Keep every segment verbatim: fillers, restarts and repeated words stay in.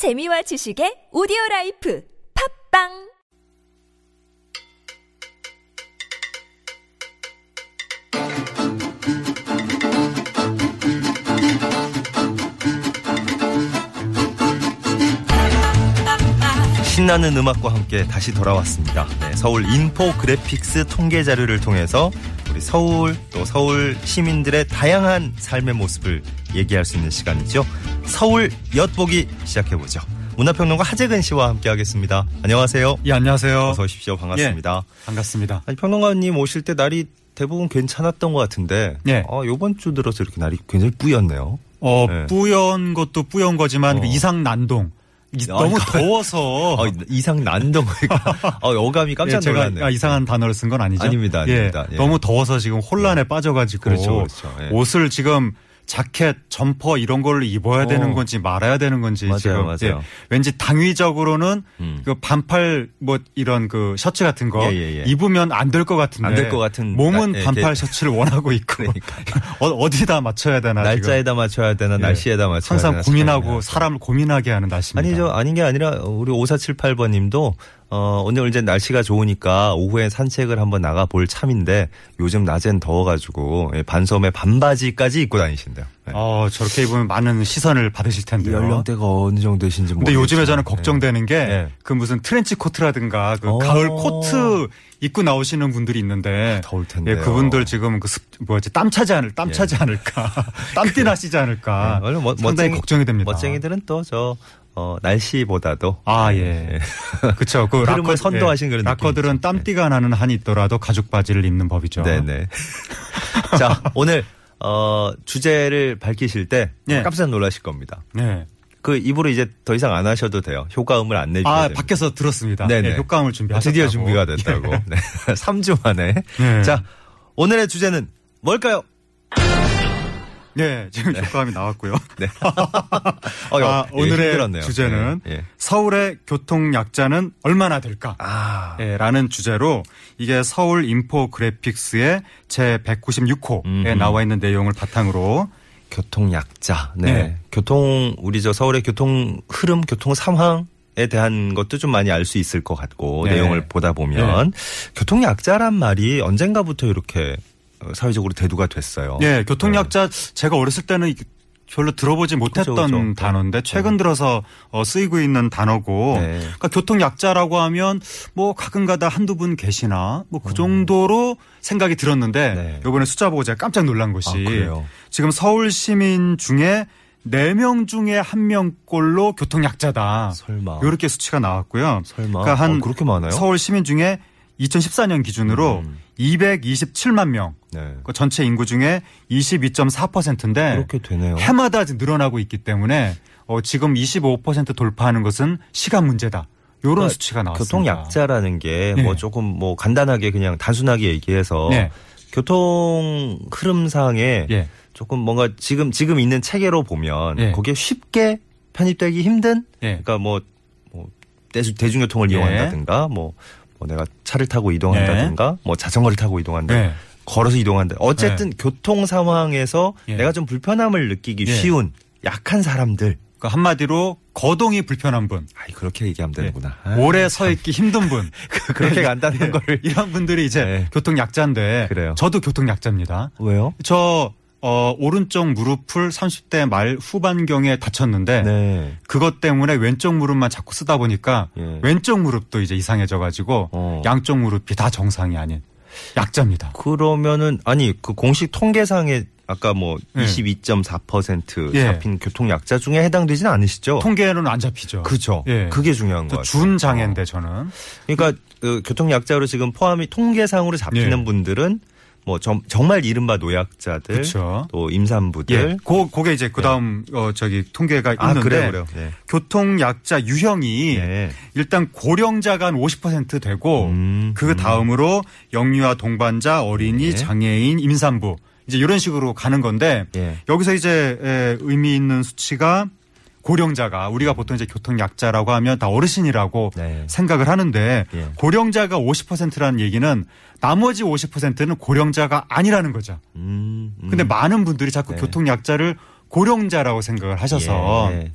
재미와 지식의 오디오라이프 팝빵! 신나는 음악과 함께 다시 돌아왔습니다. 네, 서울 인포그래픽스 통계 자료를 통해서 우리 서울 또 서울 시민들의 다양한 삶의 모습을 얘기할 수 있는 시간이죠. 서울 엿보기 시작해보죠. 문화평론가 하재근 씨와 함께하겠습니다. 안녕하세요. 예, 안녕하세요. 어서 오십시오. 반갑습니다. 예, 반갑습니다. 아니, 평론가님 오실 때 날이 대부분 괜찮았던 것 같은데 예. 아, 이번 주 들어서 이렇게 날이 굉장히 뿌였네요. 어, 예. 뿌연 것도 뿌연 거지만 어. 그 이상 난동. 너무 아, 더워서 아, 이상 난동 그러니까 아, 어감이 깜짝 놀랐네요. 제가 이상한 단어를 쓴 건 아니죠? 아닙니다, 아닙니다. 예, 예. 너무 더워서 지금 혼란에 예. 빠져가지고 그렇죠, 그렇죠. 예. 옷을 지금 자켓, 점퍼 이런 걸 입어야 오. 되는 건지 말아야 되는 건지 맞아요, 지금 맞아요. 예. 왠지 당위적으로는 음. 그 반팔 뭐 이런 그 셔츠 같은 거 예, 예, 예. 입으면 안 될 것 같은데 안 될 것 같은 몸은 나, 예, 반팔 예. 셔츠를 원하고 있고 그러니까. 어디다 맞춰야 되나 날짜에다 지금. 맞춰야 되나 예. 날씨에다 맞춰야 항상 되나 항상 고민하고 사람을 고민하게 하는 날씨입니다. 아니죠 아닌 게 아니라 우리 오사칠팔번님도 어, 오늘 이제 날씨가 좋으니까 오후에 산책을 한번 나가볼 참인데 요즘 낮엔 더워가지고 반소매 반바지까지 입고 다니신대요. 네. 어, 저렇게 입으면 많은 시선을 받으실 텐데요. 연령대가 어느 정도이신지 모르겠어요. 근데 요즘에 저는 걱정되는 게 네. 그 무슨 트렌치 코트라든가 그 가을 코트 입고 나오시는 분들이 있는데 더울 텐데 예, 그분들 지금 그 습, 뭐지 땀 차지 않을 땀 차지 예. 않을까 땀띠 나시지 않을까 네. 상당히 멋쟁이, 걱정이 됩니다. 멋쟁이들은 또 저. 어, 날씨보다도. 아, 예. 그쵸. 그, 락커 선도하신 예. 그런 락커들은 있죠. 땀띠가 나는 한이 있더라도 가죽 바지를 입는 법이죠. 네네. 자, 오늘, 어, 주제를 밝히실 때 예. 깜짝 놀라실 겁니다. 네. 그 입으로 이제 더 이상 안 하셔도 돼요. 효과음을 안 내주셔도 돼요. 아, 됩니다. 밖에서 들었습니다. 네네. 예, 효과음을 준비하셨다고. 드디어 준비가 됐다고. 예. 네. 삼 주 만에. 예. 자, 오늘의 주제는 뭘까요? 네, 지금 네. 효과음이 나왔고요. 네. 어, 아, 예, 오늘의 힘들었네요. 주제는 예, 예. 서울의 교통 약자는 얼마나 될까? 아. 예, 라는 주제로 이게 서울 인포그래픽스의 제백구십육호에 음. 나와 있는 내용을 바탕으로 교통 약자. 네. 네. 교통 우리 저 서울의 교통 흐름, 교통 상황 에 대한 것도 좀 많이 알 수 있을 것 같고 네. 내용을 보다 보면 네. 교통 약자란 말이 언젠가부터 이렇게 사회적으로 대두가 됐어요. 네, 교통약자 네. 제가 어렸을 때는 별로 들어보지 못했던 그렇죠, 그렇죠. 단어인데 최근 네. 들어서 쓰이고 있는 단어고 네. 그러니까 교통약자라고 하면 뭐 가끔가다 한두 분 계시나 뭐 그 정도로 음. 생각이 들었는데 네. 이번에 숫자 보고 제가 깜짝 놀란 것이 아, 지금 서울 시민 중에 네 명 중에 한 명꼴로 교통약자다. 설마. 이렇게 수치가 나왔고요. 설마. 그러니까 한 어, 그렇게 많아요? 서울 시민 중에 이천십사년 기준으로 음. 이백이십칠만 명. 네. 그 전체 인구 중에 이십이 점 사 퍼센트인데 그렇게 되네요. 해마다 늘어나고 있기 때문에 어, 지금 이십오 퍼센트 돌파하는 것은 시간 문제다. 이런 그러니까 수치가 나왔습니다. 교통 약자라는 게 뭐 네. 조금 뭐 간단하게 그냥 단순하게 얘기해서 네. 교통 흐름상에 네. 조금 뭔가 지금 지금 있는 체계로 보면 네. 거기에 쉽게 편입되기 힘든 네. 그러니까 뭐, 뭐 대중교통을 네. 이용한다든가 뭐. 뭐 내가 차를 타고 이동한다든가 네. 뭐 자전거를 타고 이동한다 네. 걸어서 이동한다 어쨌든 네. 교통 상황에서 네. 내가 좀 불편함을 느끼기 네. 쉬운 약한 사람들 그러니까 한마디로 거동이 불편한 분 아이 그렇게 얘기하면 네. 되는구나 아, 오래 참. 서 있기 힘든 분 그렇게 간다는 네. 걸 이런 분들이 이제 네. 교통 약자인데 그래요. 저도 교통 약자입니다. 왜요? 저 어, 오른쪽 무릎을 삼십 대 말 후반경에 다쳤는데 네. 그것 때문에 왼쪽 무릎만 자꾸 쓰다 보니까 예. 왼쪽 무릎도 이제 이상해져가지고 어. 양쪽 무릎이 다 정상이 아닌 약자입니다. 그러면은 아니 그 공식 통계상에 아까 뭐 예. 이십이 점 사 퍼센트 잡힌 예. 교통 약자 중에 해당되지는 않으시죠? 통계로는 안 잡히죠. 그렇죠. 예. 그게 중요한 거 같아요. 준 장애인데 저는. 그러니까 그, 교통 약자로 지금 포함이 통계상으로 잡히는 예. 분들은. 뭐 정, 정말 이른바 노약자들, 그쵸. 또 임산부들, 예, 고, 그게 이제 그 다음 예. 어, 저기 통계가 아, 있는데 그래요, 그래요. 예. 교통 약자 유형이 예. 일단 고령자가 한 오십 퍼센트 되고 음, 그 다음으로 음. 영유아 동반자, 어린이, 예. 장애인, 임산부 이제 이런 식으로 가는 건데 예. 여기서 이제 에, 의미 있는 수치가 고령자가 우리가 보통 이제 교통 약자라고 하면 다 어르신이라고 네. 생각을 하는데 예. 고령자가 오십 퍼센트라는 얘기는 나머지 오십 퍼센트는 고령자가 아니라는 거죠. 음, 음. 근데 많은 분들이 자꾸 네. 교통 약자를 고령자라고 생각을 하셔서 예.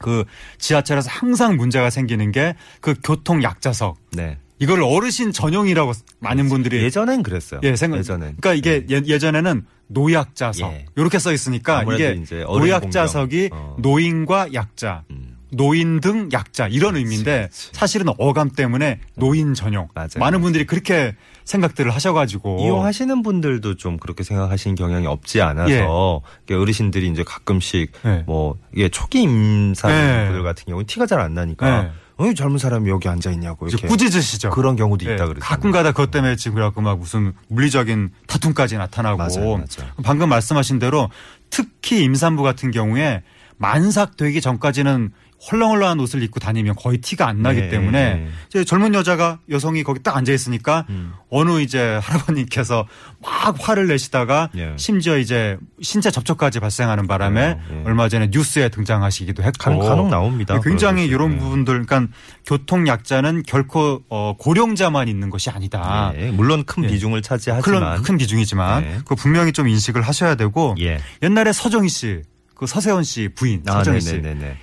그 지하철에서 항상 문제가 생기는 게 그 교통 약자석. 네. 이걸 어르신 전용이라고 많은 분들이 예전엔 그랬어요. 예, 생각. 예전엔. 그러니까 이게 예. 예전에는 노약자석 예. 이렇게 써 있으니까 이게 이제 노약자석이 어. 노인과 약자. 음. 노인 등 약자 이런 그렇지, 의미인데 그렇지. 사실은 어감 때문에 노인 전용. 맞아요, 많은 맞아요. 분들이 그렇게 생각들을 하셔가지고 이용하시는 분들도 좀 그렇게 생각하시는 경향이 없지 않아서 예. 어르신들이 이제 가끔씩 예. 뭐 이게 초기 임산인 예. 분들 같은 경우는 티가 잘 안 나니까. 예. 왜 젊은 사람이 여기 앉아 있냐고 이렇게 꾸짖으시죠. 그런 경우도 네. 있다 그랬어요. 가끔가다 그것 때문에 지금 그래갖고 막 무슨 물리적인 다툼까지 나타나고. 맞아요, 맞아요. 방금 말씀하신 대로 특히 임산부 같은 경우에 만삭되기 전까지는 헐렁헐렁한 옷을 입고 다니면 거의 티가 안 나기 네. 때문에 이제 젊은 여자가 여성이 거기 딱 앉아 있으니까 음. 어느 이제 할아버님께서 막 화를 내시다가 네. 심지어 이제 신체 접촉까지 발생하는 바람에 네. 네. 얼마 전에 뉴스에 등장하시기도 했고 간혹, 간혹 나옵니다. 굉장히 그러겠어요. 이런 부분들 그러니까 교통 약자는 결코 고령자만 있는 것이 아니다. 네. 물론 큰 네. 비중을 차지하지만 큰 비중이지만 네. 그거 분명히 좀 인식을 하셔야 되고 예. 옛날에 서정희 씨 그 서세원 씨 부인 아, 서정희 씨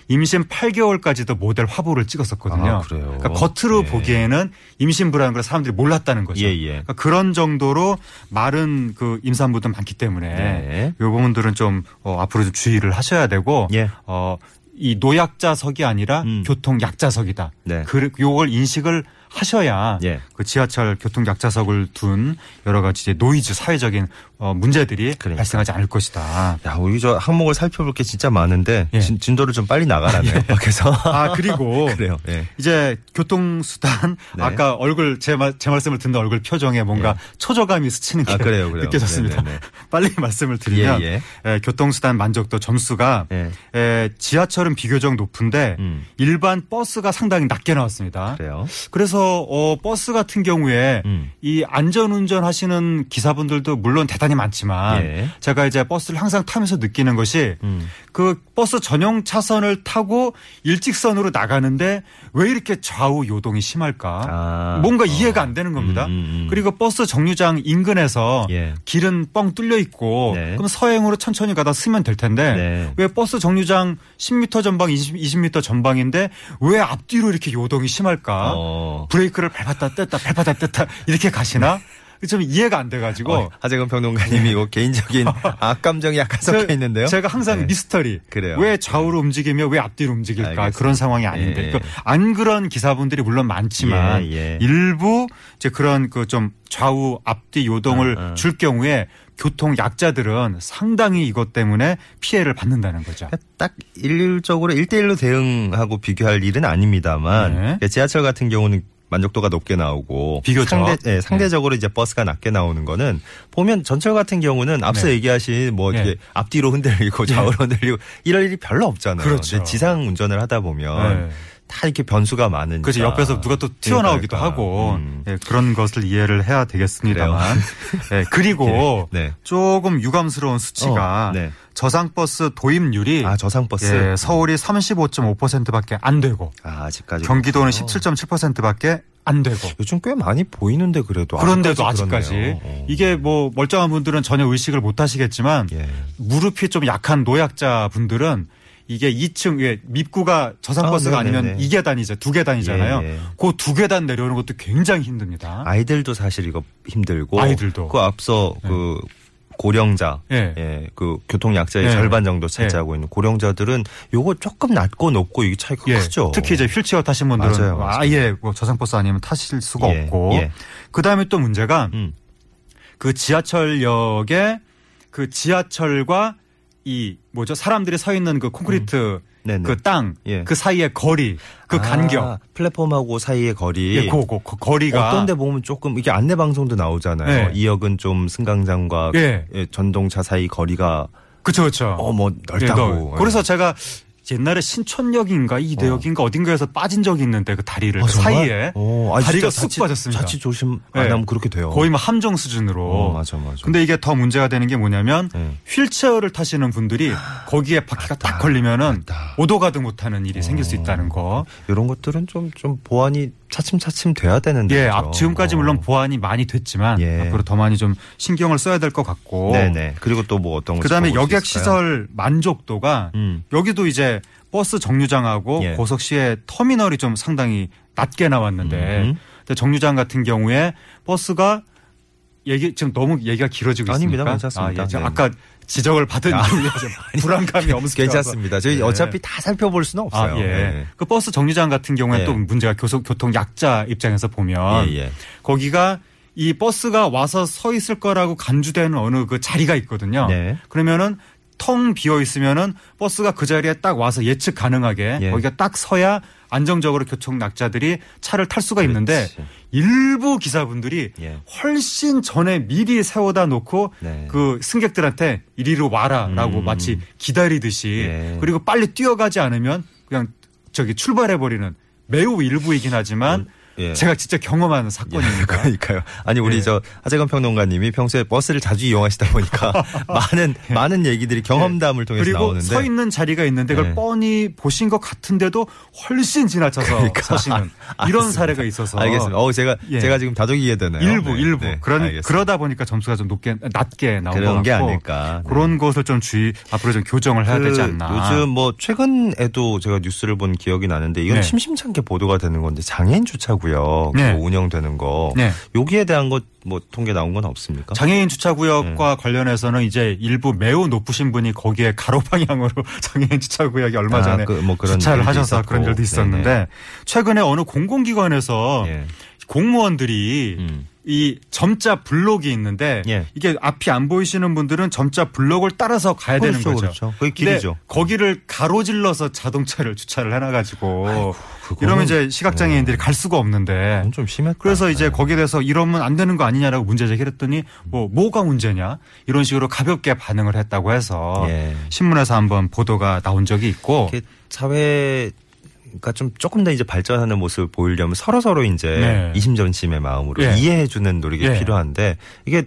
임신 팔 개월까지도 모델 화보를 찍었었거든요. 아, 그래요. 그러니까 겉으로 네. 보기에는 임신 불안한 걸 사람들이 몰랐다는 거죠. 예, 예. 그러니까 그런 정도로 마른 그 임산부도 많기 때문에 네. 이 부분들은 좀 어, 앞으로 좀 주의를 하셔야 되고 예. 어, 이 노약자석이 아니라 음. 교통 약자석이다. 네. 그 요걸 인식을 하셔야 예. 그 지하철 교통 약자석을 둔 여러 가지 노이즈 사회적인 어, 문제들이 그러니까. 발생하지 않을 것이다. 야, 우리 저 항목을 살펴볼 게 진짜 많은데 예. 진, 진도를 좀 빨리 나가라네요. 예. 밖에서. 아 그리고 그래요. 예. 이제 교통수단 네. 아까 얼굴 제, 마, 제 말씀을 듣는 얼굴 표정에 뭔가 예. 초조감이 스치는 게 아, 그래요, 그래요. 느껴졌습니다. 네네네. 빨리 말씀을 드리면 예, 예. 예, 교통수단 만족도 점수가 예. 예, 지하철은 비교적 높은데 음. 일반 버스가 상당히 낮게 나왔습니다. 그래요. 그래서 어, 버스 같은 경우에 음. 이 안전운전 하시는 기사분들도 물론 대단히 많지만 예. 제가 이제 버스를 항상 타면서 느끼는 것이 음. 그 버스 전용 차선을 타고 일직선으로 나가는데 왜 이렇게 좌우 요동이 심할까? 아, 뭔가 어. 이해가 안 되는 겁니다. 음. 그리고 버스 정류장 인근에서 예. 길은 뻥 뚫려 있고 네. 그럼 서행으로 천천히 가다 쓰면 될 텐데 네. 왜 버스 정류장 십 미터 전방 이십, 이십 미터 전방인데 왜 앞뒤로 이렇게 요동이 심할까? 어. 브레이크를 밟았다 뗐다 밟았다 뗐다 이렇게 가시나? 좀 이해가 안 돼가지고. 어, 하재근 평론가님이 네. 개인적인 악감정이 약간 섞여 있는데요. 제가 항상 네. 미스터리. 그래요. 왜 좌우로 움직이며 왜 앞뒤로 움직일까. 알겠습니다. 그런 상황이 아닌데. 예. 그러니까 안 그런 기사분들이 물론 많지만 예. 예. 일부 이제 그런 그 좀 좌우 앞뒤 요동을 아, 아. 줄 경우에 교통 약자들은 상당히 이것 때문에 피해를 받는다는 거죠. 딱 일률적으로 일 대일로 대응하고 비교할 일은 아닙니다만 네. 지하철 같은 경우는 만족도가 높게 나오고 비교적 상대, 네, 상대적으로 네. 이제 버스가 낮게 나오는 거는 보면 전철 같은 경우는 앞서 네. 얘기하신 뭐 네. 이게 앞뒤로 흔들리고 좌우로 네. 흔들리고 이럴 일이 별로 없잖아요. 그렇죠. 지상 운전을 하다 보면 네. 다 이렇게 변수가 많으니까. 그렇지. 옆에서 누가 또 튀어나오기도 그러니까. 하고 음. 네, 그런 것을 이해를 해야 되겠습니다만. 네, 그리고 네. 네. 조금 유감스러운 수치가 어, 네. 저상버스 도입률이 아, 저상버스. 예, 서울이 삼십오 점 오 퍼센트밖에 안 되고 아, 아직까지 경기도는 십칠 점 칠 퍼센트밖에 안 되고 요즘 꽤 많이 보이는데 그래도 그런데도 아직까지, 아직까지. 이게 뭐 멀쩡한 분들은 전혀 의식을 못 하시겠지만 예. 무릎이 좀 약한 노약자분들은 이게 이 층 예, 밑구가 저상버스가 아, 아니면 이 계단 이제 두 계단이잖아요. 예. 그 두 계단 내려오는 것도 굉장히 힘듭니다. 아이들도 사실 이거 힘들고 아이들도 그 앞서 예. 그 고령자, 예. 예, 그 교통 약자의 예. 절반 정도 차지하고 예. 있는 고령자들은 요거 조금 낮고 높고 이게 차이가 예. 크죠. 특히 이제 휠체어 타신 분들은 맞아요, 맞아요. 아예 뭐 저상버스 아니면 타실 수가 예. 없고 예. 그 다음에 또 문제가 음. 그 지하철역에 그 지하철과 이 뭐죠 사람들이 서 있는 그 콘크리트 음. 그 땅 그 예. 사이의 거리 그 아, 간격 플랫폼하고 사이의 거리 예, 그, 그, 그 거리가 어떤데 보면 조금 이게 안내 방송도 나오잖아요. 예. 이 역은 좀 승강장과 예. 전동차 사이 거리가 그렇죠 그렇죠. 어 뭐 넓다고. 예, 그래서 예. 제가 옛날에 신촌역인가 이대역인가 어. 어딘가에서 빠진 적이 있는데 그 다리를 아, 그 사이에 오, 아니, 다리가 쑥 자칫, 빠졌습니다. 자칫 조심 안 네. 하면 그렇게 돼요. 거의 막 함정 수준으로. 어, 맞아 맞아. 근데 이게 더 문제가 되는 게 뭐냐면 네. 휠체어를 타시는 분들이 거기에 바퀴가 맞다, 딱 걸리면은 맞다. 오도 가도 못하는 일이 어, 생길 수 있다는 거. 이런 것들은 좀 좀 보완이 차츰차츰 돼야 되는데. 예, 그렇죠. 지금까지 어. 물론 보완이 많이 됐지만 예. 앞으로 더 많이 좀 신경을 써야 될 것 같고. 네네. 그리고 또 뭐 어떤. 그 다음에 여객 시설 만족도가 음. 여기도 이제 버스 정류장하고 예. 고석시의 터미널이 좀 상당히 낮게 나왔는데 음. 근데 정류장 같은 경우에 버스가 얘기 지금 너무 얘기가 길어지고 있습니다. 아닙니다. 괜찮습니다. 아, 예. 아까 지적을 받은 아, 불안감이 엄습해서 괜찮습니다. 저희 네. 어차피 다 살펴볼 수는 없어요. 아, 예. 네. 그 버스 정류장 같은 경우에 네. 또 문제가 교소, 교통 약자 입장에서 보면 예, 예. 거기가 이 버스가 와서 서 있을 거라고 간주되는 어느 그 자리가 있거든요. 네. 그러면은 텅 비어 있으면은 버스가 그 자리에 딱 와서 예측 가능하게 예. 거기가 딱 서야 안정적으로 교통 낙자들이 차를 탈 수가 그렇지. 있는데 일부 기사분들이 예. 훨씬 전에 미리 세워다 놓고 네. 그 승객들한테 이리로 와라라고 음. 마치 기다리듯이 예. 그리고 빨리 뛰어가지 않으면 그냥 저기 출발해버리는 매우 일부이긴 하지만 음. 예. 제가 진짜 경험하는 사건입니다. 예, 그러니까요. 아니 우리 예. 저 하재근 평론가님이 평소에 버스를 자주 이용하시다 보니까 많은 예. 많은 얘기들이 경험담을 예. 통해서 그리고 나오는데 그리고 서 있는 자리가 있는데 그걸 예. 뻔히 보신 것 같은데도 훨씬 지나쳐서 그러니까. 서시는 아, 이런 사례가 있어서 알겠습니다. 어 제가 예. 제가 지금 다독이게 되네요. 일부 네, 일부 네, 그런 알겠습니다. 그러다 보니까 점수가 좀 높게 낮게 나온 그런 게 아닐까. 그런 네. 것을 좀 주의 앞으로 좀 교정을 그, 해야 되지 않나. 요즘 뭐 최근에도 제가 뉴스를 본 기억이 나는데 이건 네. 심심찮게 보도가 되는 건데 장애인 주차구 구역 네. 운영되는 거 네. 여기에 대한 것 뭐 통계 나온 건 없습니까? 장애인 주차구역과 네. 관련해서는 이제 일부 매우 높으신 분이 거기에 가로 방향으로 장애인 주차구역이 얼마 전에 아, 그, 뭐 그런 주차를 하셔서 있었고. 그런 일도 있었는데 네네. 최근에 어느 공공기관에서 네. 공무원들이 음. 이 점자 블록이 있는데 예. 이게 앞이 안 보이시는 분들은 점자 블록을 따라서 가야 그렇죠, 되는 거죠. 그렇죠. 그게 길이죠. 거기를 가로질러서 자동차를 주차를 해놔가지고 아이고, 이러면 이제 시각장애인들이 네. 갈 수가 없는데 좀 심했다. 그래서 이제 네. 거기에 대해서 이러면 안 되는 거 아니냐라고 문제 제기를 했더니 뭐 뭐가 문제냐 이런 식으로 가볍게 반응을 했다고 해서 예. 신문에서 한번 보도가 나온 적이 있고 사회 그러니까 좀 조금 더 이제 발전하는 모습을 보이려면 서로 서로 이제 네. 이심전심의 마음으로 네. 이해해주는 노력이 네. 필요한데 이게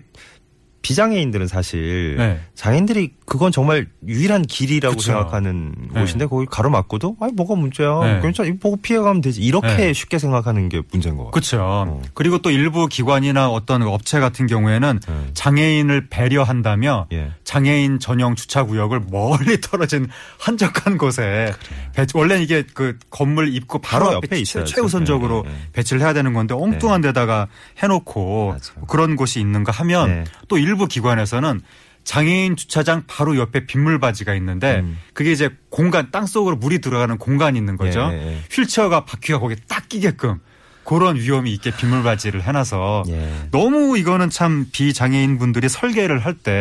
비장애인들은 사실 네. 장애인들이 그건 정말 유일한 길이라고 그쵸. 생각하는 네. 곳인데 거기 가로막고도 아니 뭐가 문제야 네. 괜찮아 이거 보고 피해가면 되지 이렇게 네. 쉽게 생각하는 게 문제인 것 같아요. 그렇죠. 어. 그리고 또 일부 기관이나 어떤 업체 같은 경우에는 네. 장애인을 배려한다며 예. 장애인 전용 주차구역을 멀리 떨어진 한적한 곳에 그래. 원래 이게 그 건물 입구 바로, 바로 옆에 있어요. 최우선적으로 네. 배치를 해야 되는 건데 엉뚱한 네. 데다가 해놓고 맞아. 그런 곳이 있는가 하면 네. 또 일 일부 기관에서는 장애인 주차장 바로 옆에 빗물바지가 있는데 음. 그게 이제 공간 땅속으로 물이 들어가는 공간이 있는 거죠. 예. 휠체어가 바퀴가 거기에 딱 끼게끔 그런 위험이 있게 빗물바지를 해놔서 예. 너무 이거는 참 비장애인 분들이 설계를 할 때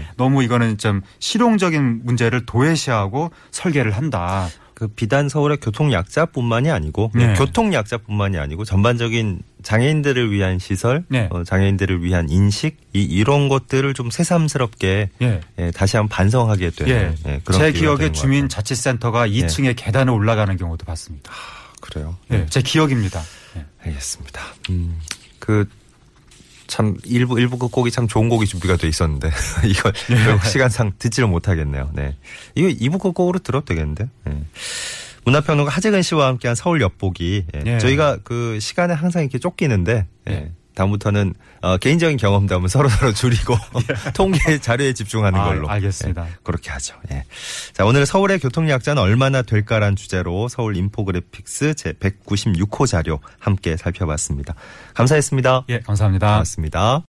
예. 너무 이거는 좀 실용적인 문제를 도외시하고 설계를 한다. 그 비단 서울의 교통 약자뿐만이 아니고 네. 교통 약자뿐만이 아니고 전반적인 장애인들을 위한 시설, 네. 어, 장애인들을 위한 인식 이, 이런 것들을 좀 새삼스럽게 네. 예, 다시 한번 반성하게 되는 네. 예, 그런 제 기억에 주민자치센터가 이 층에 네. 계단을 올라가는 경우도 봤습니다. 아, 그래요? 네. 네. 제 기억입니다. 네. 알겠습니다. 음, 그 참 일부 일부 곡이 참 좋은 곡이 준비가 돼 있었는데 이걸 네. 시간상 듣지를 못하겠네요. 네, 이거 이부 곡으로 들어도 되겠는데. 네. 문화평론가 하재근 씨와 함께한 서울 엿보기 네. 저희가 그 시간에 항상 이렇게 쫓기는데 네. 네. 다음부터는 어, 개인적인 경험담은 서로 서로 줄이고 네. 통계 자료에 집중하는 걸로. 아, 알겠습니다. 네. 그렇게 하죠. 네. 자 오늘 서울의 교통 약자는 얼마나 될까란 주제로 서울 인포그래픽스 제 백구십육 호 자료 함께 살펴봤습니다. 감사했습니다. 예, 감사합니다. 고맙습니다.